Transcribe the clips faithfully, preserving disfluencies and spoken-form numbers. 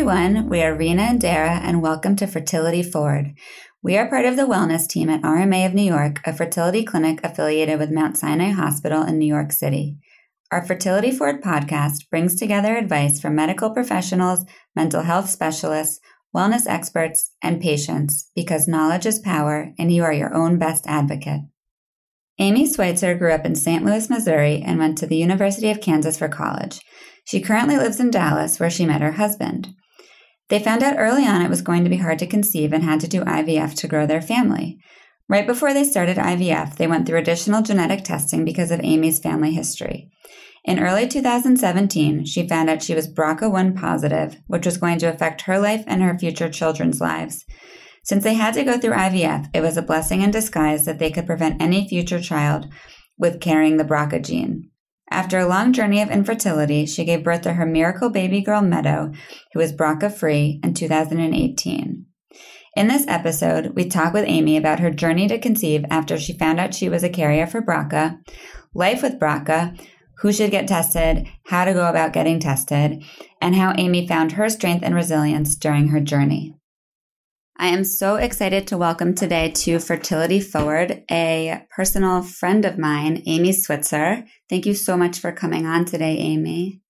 everyone. We are Rena and Dara, and welcome to Fertility Forward. We are part of the wellness team at R M A of New York, a fertility clinic affiliated with Mount Sinai Hospital in New York City. Our Fertility Forward podcast brings together advice from medical professionals, mental health specialists, wellness experts, and patients, because knowledge is power and you are your own best advocate. Amy Schweitzer grew up in Saint Louis, Missouri, and went to the University of Kansas for college. She currently lives in Dallas, where she met her husband. They found out early on it was going to be hard to conceive and had to do I V F to grow their family. Right before they started I V F, they went through additional genetic testing because of Amy's family history. In early two thousand seventeen, she found out she was B R C A one positive, which was going to affect her life and her future children's lives. Since they had to go through I V F, it was a blessing in disguise that they could prevent any future child with carrying the B R C A gene. After a long journey of infertility, she gave birth to her miracle baby girl, Meadow, who is B R C A free in two thousand eighteen. In this episode, we talk with Amy about her journey to conceive after she found out she was a carrier for B R C A, life with B R C A, who should get tested, how to go about getting tested, and how Amy found her strength and resilience during her journey. I am so excited to welcome today to Fertility Forward a personal friend of mine, Amy Schweitzer. Thank you so much for coming on today, Amy.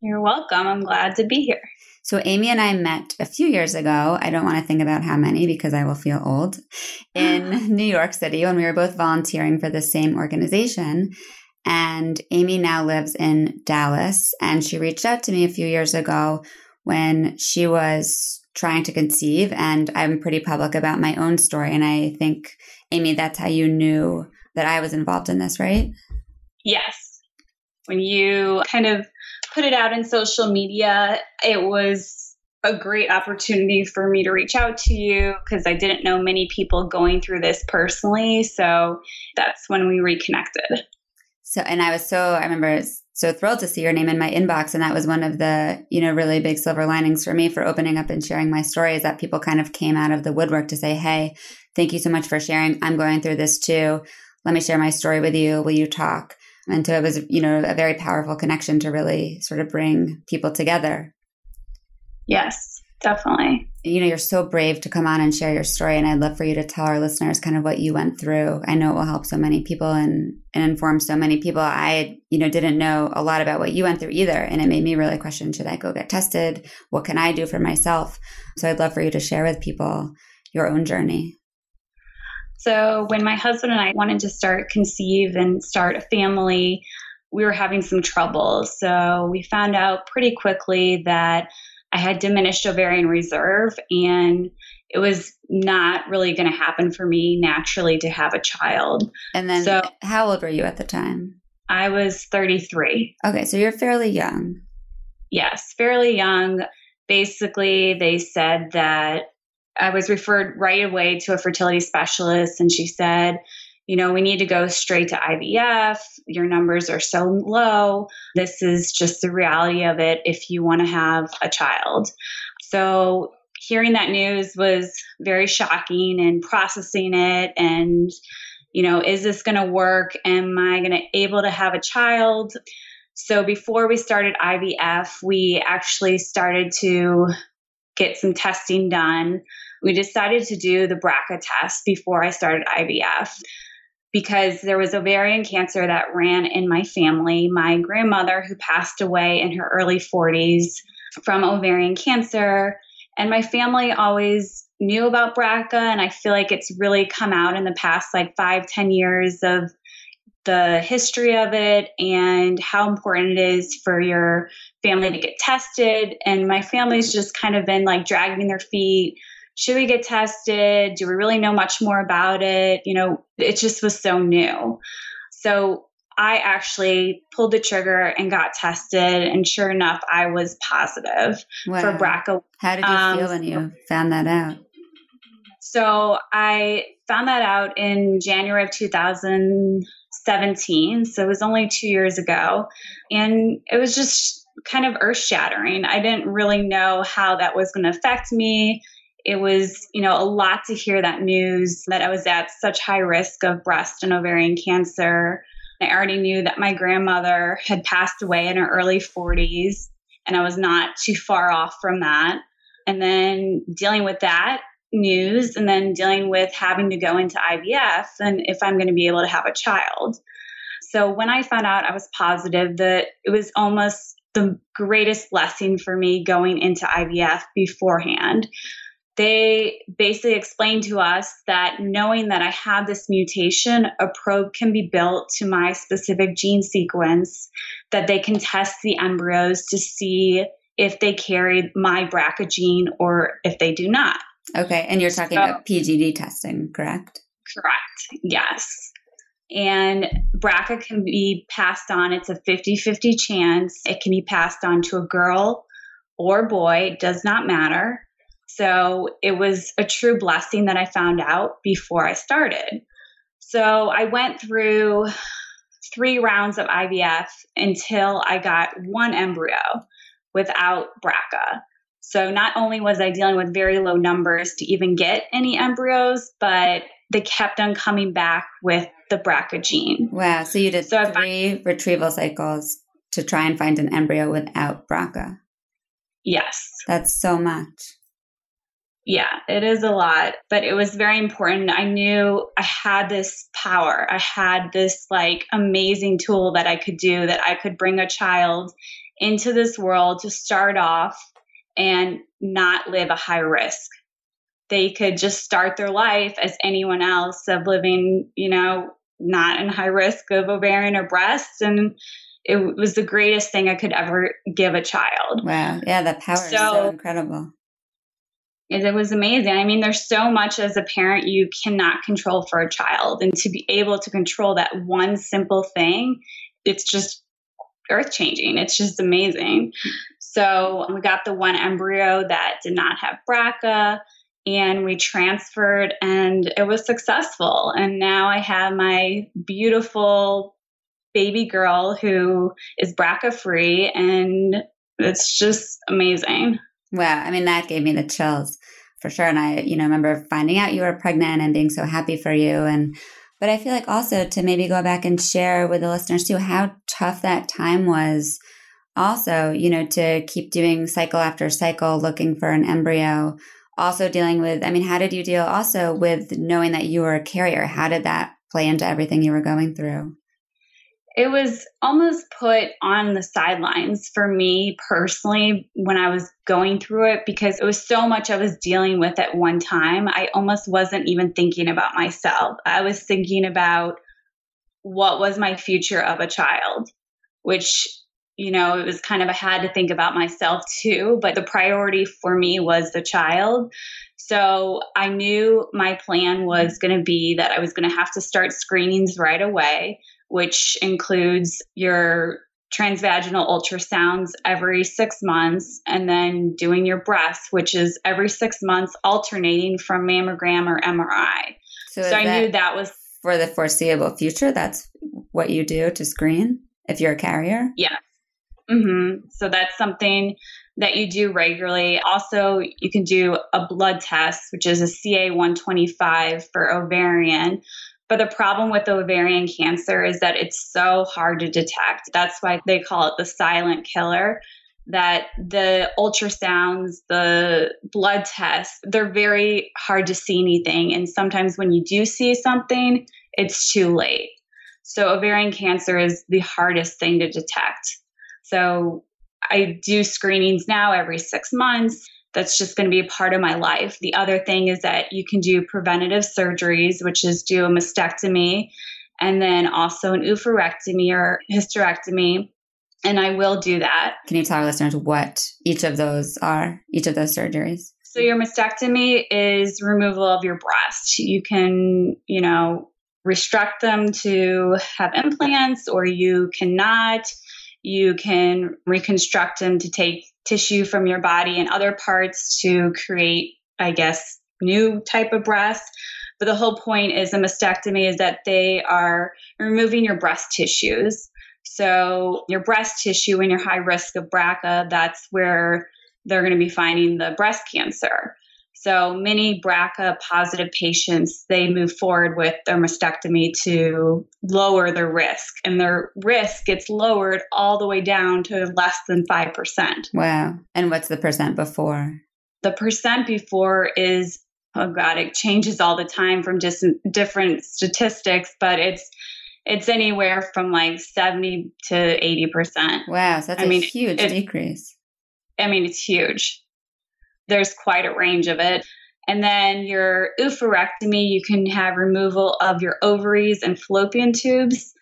You're welcome. I'm glad to be here. So Amy and I met a few years ago. I don't want to think about how many because I will feel old, in New York City when we were both volunteering for the same organization. And Amy now lives in Dallas, and she reached out to me a few years ago when she was trying to conceive, and I'm pretty public about my own story. And I think, Amy, that's how you knew that I was involved in this, right? Yes. When you kind of put it out in social media, it was a great opportunity for me to reach out to you because I didn't know many people going through this personally. So that's when we reconnected. So, and I was so, I remember so thrilled to see your name in my inbox. And that was one of the, you know, really big silver linings for me for opening up and sharing my story, is that people kind of came out of the woodwork to say, hey, thank you so much for sharing. I'm going through this too. Let me share my story with you. Will you talk? And so it was, you know, a very powerful connection to really sort of bring people together. Yes, definitely. You know, you're so brave to come on and share your story. And I'd love for you to tell our listeners kind of what you went through. I know it will help so many people and, and inform so many people. I, you know, didn't know a lot about what you went through either. And it made me really question, should I go get tested? What can I do for myself? So I'd love for you to share with people your own journey. So when my husband and I wanted to start conceive and start a family, we were having some trouble. So we found out pretty quickly that I had diminished ovarian reserve, and it was not really going to happen for me naturally to have a child. And then so, how old were you at the time? I was thirty-three. Okay. So you're fairly young. Yes. Fairly young. Basically, they said that I was referred right away to a fertility specialist, and she said, you know, we need to go straight to I V F. Your numbers are so low. This is just the reality of it if you want to have a child. So hearing that news was very shocking, and processing it, and, you know, is this going to work? Am I going to able to have a child? So before we started I V F, we actually started to get some testing done. We decided to do the B R C A test before I started I V F, because there was ovarian cancer that ran in my family. My grandmother, who passed away in her early forties from ovarian cancer, and my family always knew about B R C A, and I feel like it's really come out in the past like five, ten years of the history of it and how important it is for your family to get tested. And my family's just kind of been like dragging their feet. Should we get tested? Do we really know much more about it? You know, it just was so new. So I actually pulled the trigger and got tested, and sure enough, I was positive wow. for B R C A. How did you um, feel when you found that out? So I found that out in January of two thousand seventeen. So it was only two years ago, and it was just kind of earth shattering. I didn't really know how that was going to affect me. It was, you know, a lot to hear that news that I was at such high risk of breast and ovarian cancer. I already knew that my grandmother had passed away in her early forties. and I was not too far off from that. And then dealing with that news, and then dealing with having to go into I V F and if I'm going to be able to have a child. So when I found out I was positive, that it was almost the greatest blessing for me going into I V F beforehand. They basically explained to us that knowing that I have this mutation, a probe can be built to my specific gene sequence that they can test the embryos to see if they carry my B R C A gene or if they do not. Okay. And you're talking so, about P G D testing, correct? Correct. Yes. And B R C A can be passed on. It's a fifty-fifty chance. It can be passed on to a girl or boy. It does not matter. So it was a true blessing that I found out before I started. So I went through three rounds of I V F until I got one embryo without B R C A. So not only was I dealing with very low numbers to even get any embryos, but they kept on coming back with the B R C A gene. Wow. So you did so three I, retrieval cycles to try and find an embryo without B R C A. Yes. That's so much. Yeah, it is a lot, but it was very important. I knew I had this power. I had this like amazing tool that I could do, that I could bring a child into this world to start off and not live a high risk. They could just start their life as anyone else of living, you know, not in high risk of ovarian or breast. And it was the greatest thing I could ever give a child. Wow. Yeah, the power so, is so incredible. It was amazing. I mean, there's so much as a parent you cannot control for a child. And to be able to control that one simple thing, it's just earth-changing. It's just amazing. So we got the one embryo that did not have B R C A, and we transferred, and it was successful. And now I have my beautiful baby girl who is B R C A-free, and it's just amazing. Wow. I mean, that gave me the chills for sure. And I, you know, remember finding out you were pregnant and being so happy for you. And, but I feel like also to maybe go back and share with the listeners too, how tough that time was also, you know, to keep doing cycle after cycle, looking for an embryo, also dealing with, I mean, how did you deal also with knowing that you were a carrier? How did that play into everything you were going through? It was almost put on the sidelines for me personally when I was going through it, because it was so much I was dealing with at one time. I almost wasn't even thinking about myself. I was thinking about what was my future of a child, which, you know, it was kind of, I had to think about myself too, but the priority for me was the child. So I knew my plan was going to be that I was going to have to start screenings right away, which includes your transvaginal ultrasounds every six months and then doing your breasts, which is every six months alternating from mammogram or M R I. So, so I that knew that was... For the foreseeable future, that's what you do to screen if you're a carrier? Yeah. Mm-hmm. So that's something that you do regularly. Also, you can do a blood test, which is a C A one twenty-five for ovarian. But the problem with ovarian cancer is that it's so hard to detect. That's why they call it the silent killer, that the ultrasounds, the blood tests, they're very hard to see anything. And sometimes when you do see something, it's too late. So ovarian cancer is the hardest thing to detect. So I do screenings now every six months. That's just going to be a part of my life. The other thing is that you can do preventative surgeries, which is do a mastectomy and then also an oophorectomy or hysterectomy. And I will do that. Can you tell our listeners what each of those are, each of those surgeries? So your mastectomy is removal of your breast. You can, you know, restrict them to have implants, or you cannot. You can reconstruct them to take tissue from your body and other parts to create, I guess, new type of breast. But the whole point is a mastectomy is that they are removing your breast tissues. So your breast tissue and your high risk of B R C A, that's where they're going to be finding the breast cancer. So many B R C A positive patients, they move forward with their mastectomy to lower their risk, and their risk gets lowered all the way down to less than five percent. Wow. And what's the percent before? The percent before is, oh God, it changes all the time from just different statistics, but it's it's anywhere from like seventy to eighty percent. Wow. So that's I a mean, huge it, decrease. I mean, it's huge. There's quite a range of it. And then your oophorectomy, you can have removal of your ovaries and fallopian tubes.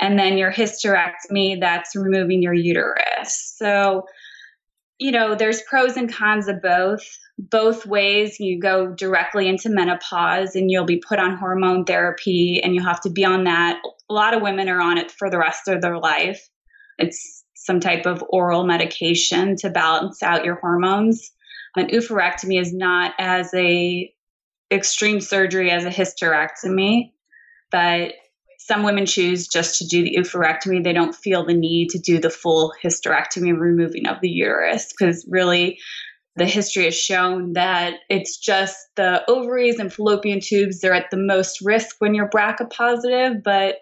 And then your hysterectomy, that's removing your uterus. So, you know, there's pros and cons of both. Both ways, you go directly into menopause and you'll be put on hormone therapy and you'll have to be on that. A lot of women are on it for the rest of their life. It's some type of oral medication to balance out your hormones. An oophorectomy is not as a extreme surgery as a hysterectomy, but some women choose just to do the oophorectomy. They don't feel the need to do the full hysterectomy removing of the uterus, because really the history has shown that it's just the ovaries and fallopian tubes, they're at the most risk when you're B R C A positive, but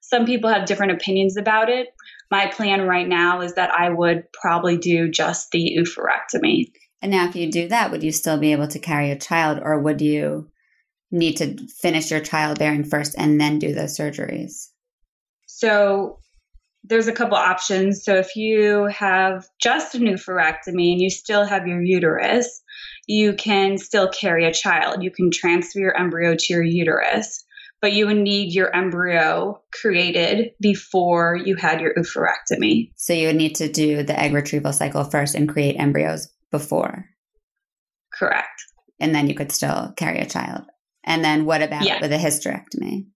some people have different opinions about it. My plan right now is that I would probably do just the oophorectomy. And now if you do that, would you still be able to carry a child, or would you need to finish your childbearing first and then do those surgeries? So there's a couple options. So if you have just an oophorectomy and you still have your uterus, you can still carry a child. You can transfer your embryo to your uterus, but you would need your embryo created before you had your oophorectomy. So you would need to do the egg retrieval cycle first and create embryos before. Correct. And then you could still carry a child. And then what about yeah. with a hysterectomy?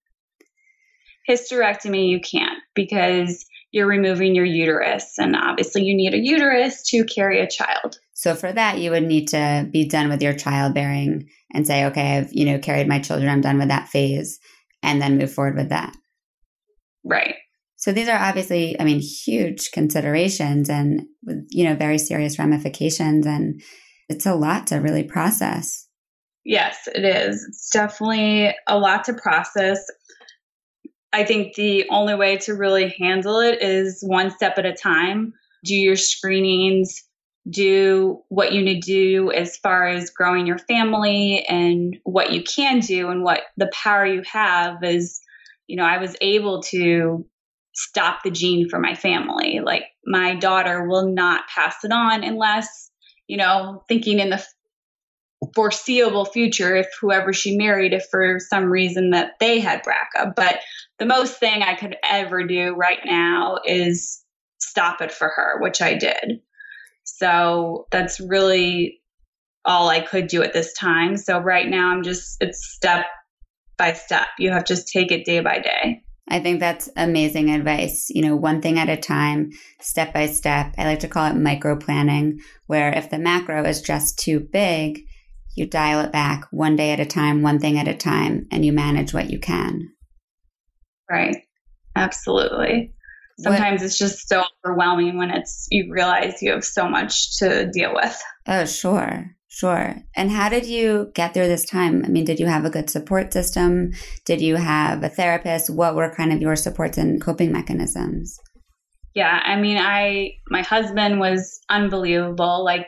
Hysterectomy, you can't, because you're removing your uterus. And obviously you need a uterus to carry a child. So for that, you would need to be done with your childbearing and say, okay, I've, you know, carried my children, I'm done with that phase, and then move forward with that. Right. So these are obviously, I mean, huge considerations and, you know, very serious ramifications, and it's a lot to really process. Yes, it is. It's definitely a lot to process. I think the only way to really handle it is one step at a time. Do your screenings, do what you need to do as far as growing your family and what you can do and what the power you have is, you know, I was able to stop the gene for my family. Like my daughter will not pass it on unless, you know, thinking in the foreseeable future, if whoever she married, if for some reason that they had B R C A. But the most thing I could ever do right now is stop it for her, which I did. So that's really all I could do at this time. So right now I'm just, it's step by step. You have to just take it day by day. I think that's amazing advice. You know, one thing at a time, step by step. I like to call it micro planning, where if the macro is just too big, you dial it back one day at a time, one thing at a time, and you manage what you can. Right. Absolutely. Sometimes what, it's just so overwhelming when it's you realize you have so much to deal with. Oh, sure. Sure. And how did you get through this time? I mean, did you have a good support system? Did you have a therapist? What were kind of your supports and coping mechanisms? Yeah, I mean, I my husband was unbelievable. Like,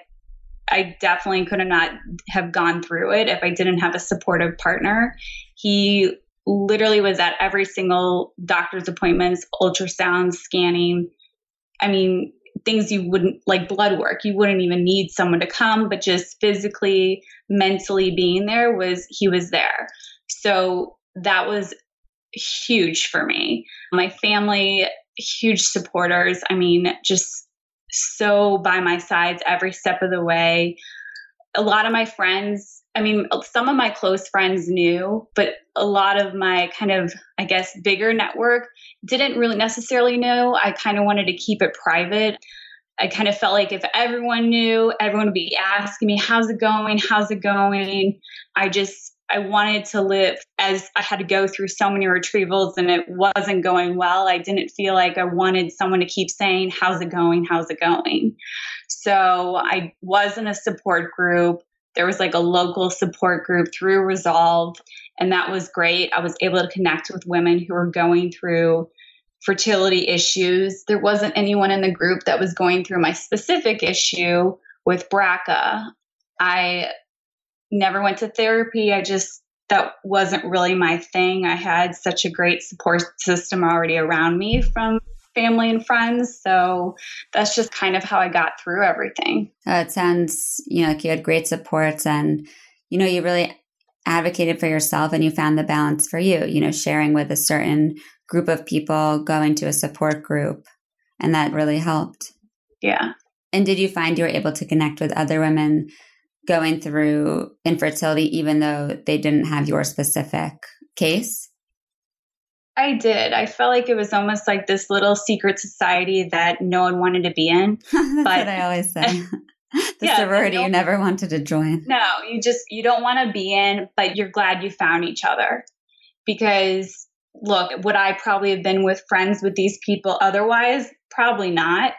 I definitely could have not have gone through it if I didn't have a supportive partner. He literally was at every single doctor's appointments, ultrasound, scanning. I mean, things you wouldn't, like blood work, you wouldn't even need someone to come, but just physically, mentally being there was, he was there. So that was huge for me. My family, huge supporters. I mean, just so by my sides every step of the way. A lot of my friends, I mean, some of my close friends knew, but a lot of my kind of, I guess, bigger network didn't really necessarily know. I kind of wanted to keep it private. I kind of felt like if everyone knew, everyone would be asking me, how's it going? How's it going? I just, I wanted to live as I had to go through so many retrievals and it wasn't going well. I didn't feel like I wanted someone to keep saying, how's it going? How's it going? So I was in a support group. there was like a local support group through Resolve, and that was great. I was able to connect with women who were going through fertility issues. There wasn't anyone in the group that was going through my specific issue with B R C A. I never went to therapy. I just, that wasn't really my thing. I had such a great support system already around me from family and friends. So that's just kind of how I got through everything. Uh, it sounds, you know, like you had great supports and, you know, you really advocated for yourself and you found the balance for you, you know, sharing with a certain group of people, going to a support group, and that really helped. Yeah. And did you find you were able to connect with other women going through infertility, even though they didn't have your specific case? I did. I felt like it was almost like this little secret society that no one wanted to be in. That's but, what I always say. The yeah, sorority you never wanted to join. No, you just, you don't want to be in, but you're glad you found each other. Because look, would I probably have been with friends with these people otherwise? Probably not.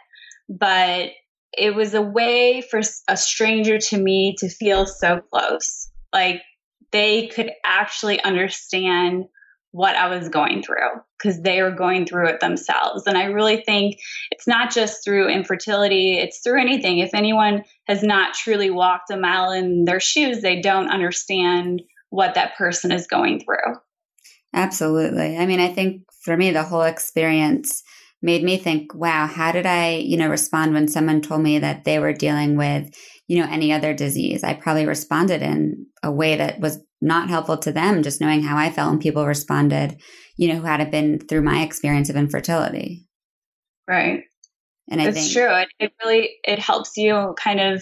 But it was a way for a stranger to me to feel so close. Like they could actually understand what I was going through because they were going through it themselves. And I really think it's not just through infertility, it's through anything. If anyone has not truly walked a mile in their shoes, they don't understand what that person is going through. Absolutely. I mean, I think for me, the whole experience made me think, wow, how did I, you know, respond when someone told me that they were dealing with, you know, any other disease? I probably responded in a way that was not helpful to them, just knowing how I felt and people responded, you know, who hadn't been through my experience of infertility. Right. And I That's think- true. It, it really, it helps you kind of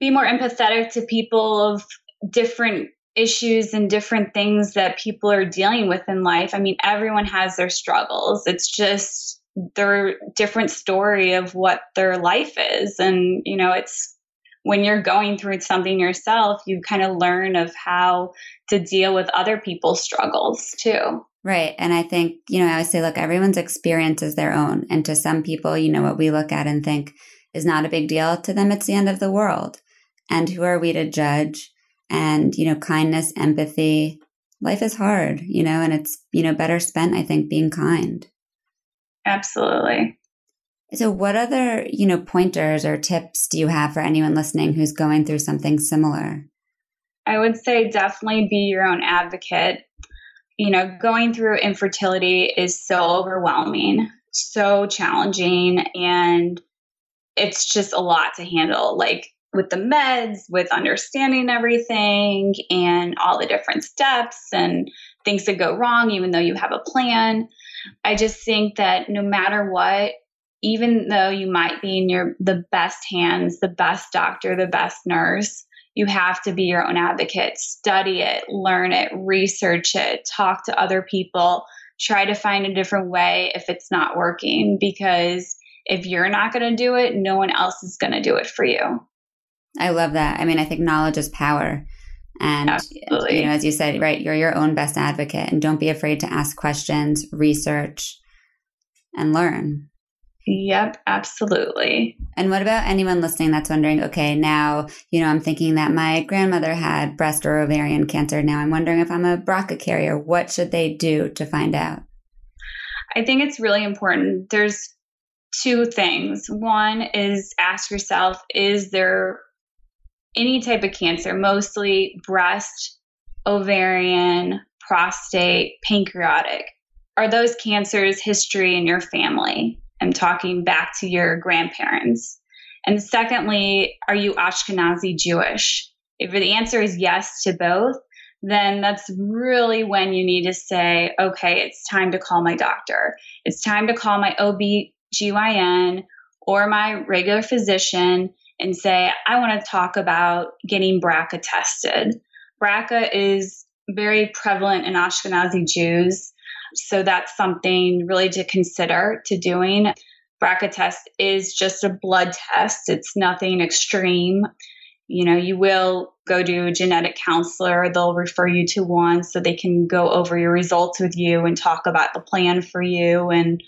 be more empathetic to people of different issues and different things that people are dealing with in life. I mean, everyone has their struggles. It's just their different story of what their life is. And, you know, it's when you're going through something yourself, you kind of learn of how to deal with other people's struggles too. Right. And I think, you know, I always say, look, everyone's experience is their own. And to some people, you know, what we look at and think is not a big deal to them, it's the end of the world. And who are we to judge? And, you know, kindness, empathy, life is hard, you know, and it's, you know, better spent, I think, being kind. Absolutely. So what other, you know, pointers or tips do you have for anyone listening who's going through something similar? I would say definitely be your own advocate. You know, going through infertility is so overwhelming, so challenging, and it's just a lot to handle. Like, with the meds, with understanding everything and all the different steps and things that go wrong, even though you have a plan. I just think that no matter what, even though you might be in your the best hands, the best doctor, the best nurse, you have to be your own advocate. Study it, learn it, research it, talk to other people, try to find a different way if it's not working, because if you're not going to do it, no one else is going to do it for you. I love that. I mean, I think knowledge is power. And, Absolutely. You know, as you said, right, you're your own best advocate, and don't be afraid to ask questions, research, and learn. Yep, absolutely. And what about anyone listening that's wondering, okay, now, you know, I'm thinking that my grandmother had breast or ovarian cancer. Now I'm wondering if I'm a B R C A carrier, what should they do to find out? I think it's really important. There's two things. One is ask yourself, is there any type of cancer, mostly breast, ovarian, prostate, pancreatic. Are those cancers history in your family? I'm talking back to your grandparents. And secondly, are you Ashkenazi Jewish? If the answer is yes to both, then that's really when you need to say, okay, it's time to call my doctor. It's time to call my O B G Y N or my regular physician and say, I want to talk about getting B R C A tested. B R C A is very prevalent in Ashkenazi Jews, so that's something really to consider to doing. B R C A test is just a blood test. It's nothing extreme. You know, you will go to a genetic counselor. They'll refer you to one so they can go over your results with you and talk about the plan for you and,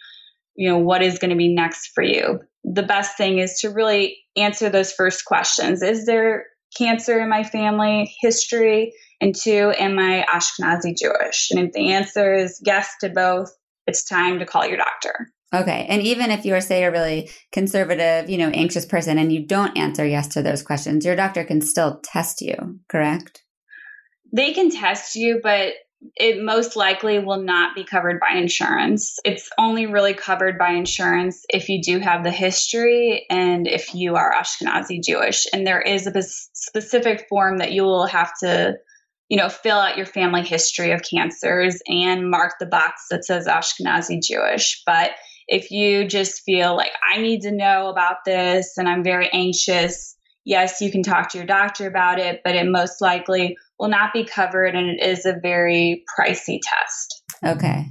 you know, what is going to be next for you. The best thing is to really answer those first questions. Is there cancer in my family history? And two, am I Ashkenazi Jewish? And if the answer is yes to both, it's time to call your doctor. Okay. And even if you're, say, a really conservative, you know, anxious person and you don't answer yes to those questions, your doctor can still test you, correct? They can test you, but it most likely will not be covered by insurance. It's only really covered by insurance if you do have the history and if you are Ashkenazi Jewish. And there is a b- specific form that you will have to, you know, fill out your family history of cancers and mark the box that says Ashkenazi Jewish. But if you just feel like, I need to know about this and I'm very anxious, yes, you can talk to your doctor about it, but it most likely will not be covered, and it is a very pricey test. Okay.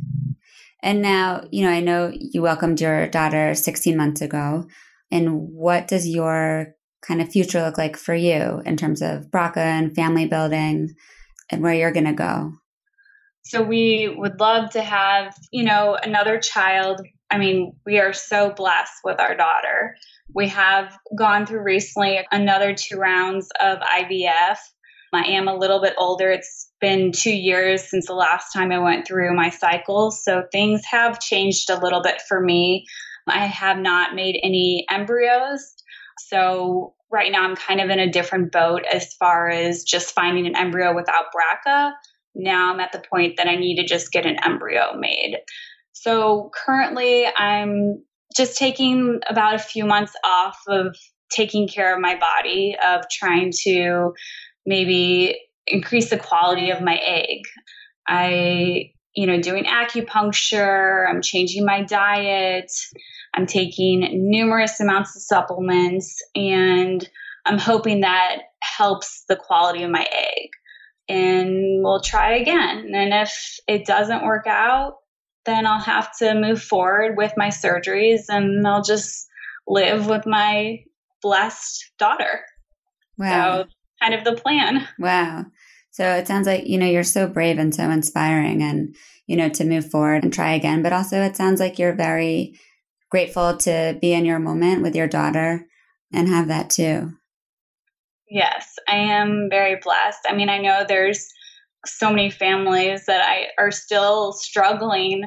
And now, you know, I know you welcomed your daughter sixteen months ago, and what does your kind of future look like for you in terms of B R C A and family building and where you're going to go? So we would love to have, you know, another child. I mean, we are so blessed with our daughter. We have gone through recently another two rounds of I V F. I am a little bit older. It's been two years since the last time I went through my cycle. So things have changed a little bit for me. I have not made any embryos. So right now I'm kind of in a different boat as far as just finding an embryo without B R C A. Now I'm at the point that I need to just get an embryo made. So currently I'm just taking about a few months off of taking care of my body, of trying to maybe increase the quality of my egg. I, you know, doing acupuncture, I'm changing my diet, I'm taking numerous amounts of supplements, and I'm hoping that helps the quality of my egg. And we'll try again. And if it doesn't work out, then I'll have to move forward with my surgeries and I'll just live with my blessed daughter. Wow. So, kind of the plan. Wow. So it sounds like, you know, you're so brave and so inspiring and, you know, to move forward and try again. But also it sounds like you're very grateful to be in your moment with your daughter and have that too. Yes, I am very blessed. I mean, I know there's so many families that I are still struggling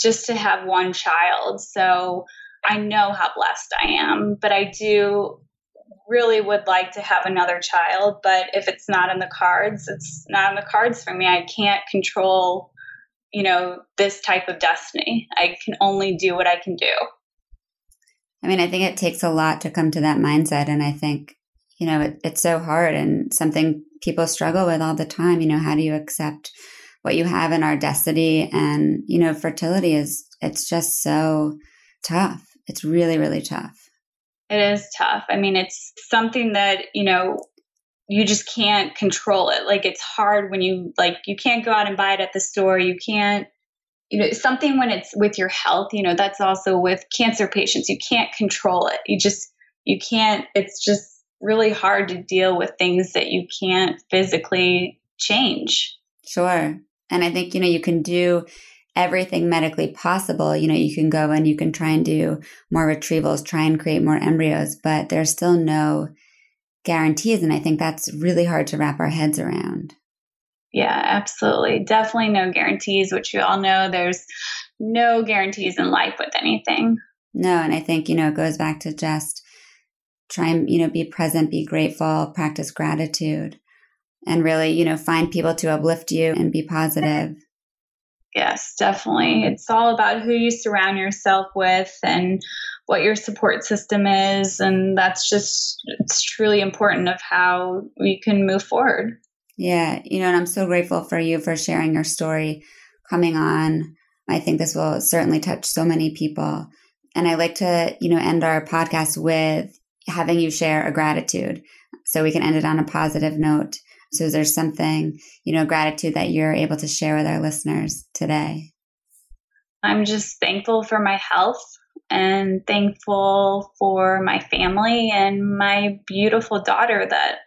just to have one child. So I know how blessed I am, but I do really would like to have another child, but if it's not in the cards, it's not in the cards for me. I can't control, you know, this type of destiny. I can only do what I can do. I mean, I think it takes a lot to come to that mindset. And I think, you know, it, it's so hard and something people struggle with all the time. You know, how do you accept what you have in our destiny? And, you know, fertility is, it's just so tough. It's really, really tough. It is tough. I mean, it's something that, you know, you just can't control it. Like, it's hard when you, like, you can't go out and buy it at the store. You can't, you know, something when it's with your health, you know, that's also with cancer patients. You can't control it. You just, you can't, it's just really hard to deal with things that you can't physically change. Sure. And I think, you know, you can do everything medically possible. You know, you can go and you can try and do more retrievals, try and create more embryos, but there's still no guarantees. And I think that's really hard to wrap our heads around. Yeah, absolutely. Definitely no guarantees, which you all know there's no guarantees in life with anything. No. And I think, you know, it goes back to just try and, you know, be present, be grateful, practice gratitude, and really, you know, find people to uplift you and be positive. Yes, definitely. It's all about who you surround yourself with and what your support system is. And that's just, it's truly important of how you can move forward. Yeah. You know, and I'm so grateful for you for sharing your story, coming on. I think this will certainly touch so many people. And I like to, you know, end our podcast with having you share a gratitude so we can end it on a positive note. So is there something, you know, gratitude that you're able to share with our listeners today? I'm just thankful for my health and thankful for my family and my beautiful daughter that,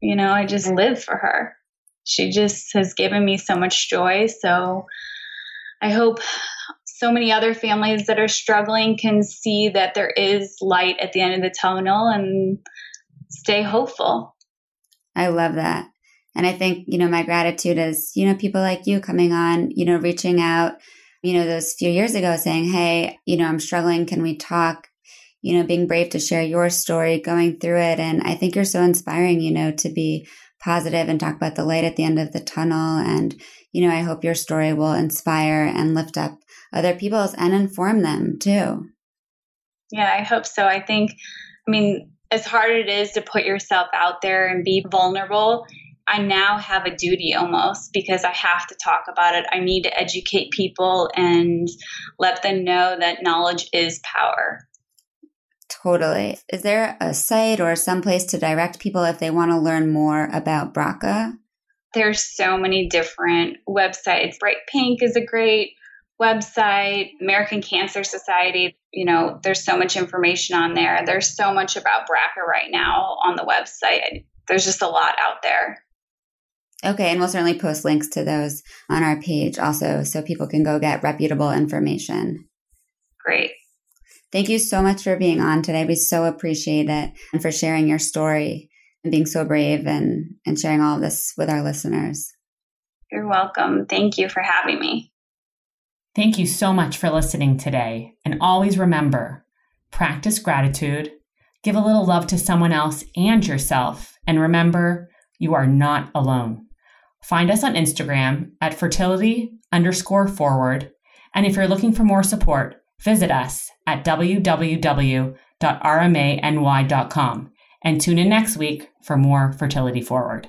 you know, I just live for her. She just has given me so much joy. So I hope so many other families that are struggling can see that there is light at the end of the tunnel and stay hopeful. I love that. And I think, you know, my gratitude is, you know, people like you coming on, you know, reaching out, you know, those few years ago saying, hey, you know, I'm struggling. Can we talk? You know, being brave to share your story, going through it. And I think you're so inspiring, you know, to be positive and talk about the light at the end of the tunnel. And, you know, I hope your story will inspire and lift up other people's and inform them too. Yeah, I hope so. I think, I mean, as hard it is to put yourself out there and be vulnerable, I now have a duty almost because I have to talk about it. I need to educate people and let them know that knowledge is power. Totally. Is there a site or someplace to direct people if they want to learn more about B R C A? There's so many different websites. Bright Pink is a great website. American Cancer Society, you know, there's so much information on there. There's so much about B R C A right now on the website. There's just a lot out there. Okay. And we'll certainly post links to those on our page also so people can go get reputable information. Great. Thank you so much for being on today. We so appreciate it and for sharing your story and being so brave and, and sharing all of this with our listeners. You're welcome. Thank you for having me. Thank you so much for listening today. And always remember, practice gratitude, give a little love to someone else and yourself. And remember, you are not alone. Find us on Instagram at fertility underscore forward. And if you're looking for more support, visit us at w w w dot r m a n y dot com and tune in next week for more Fertility Forward.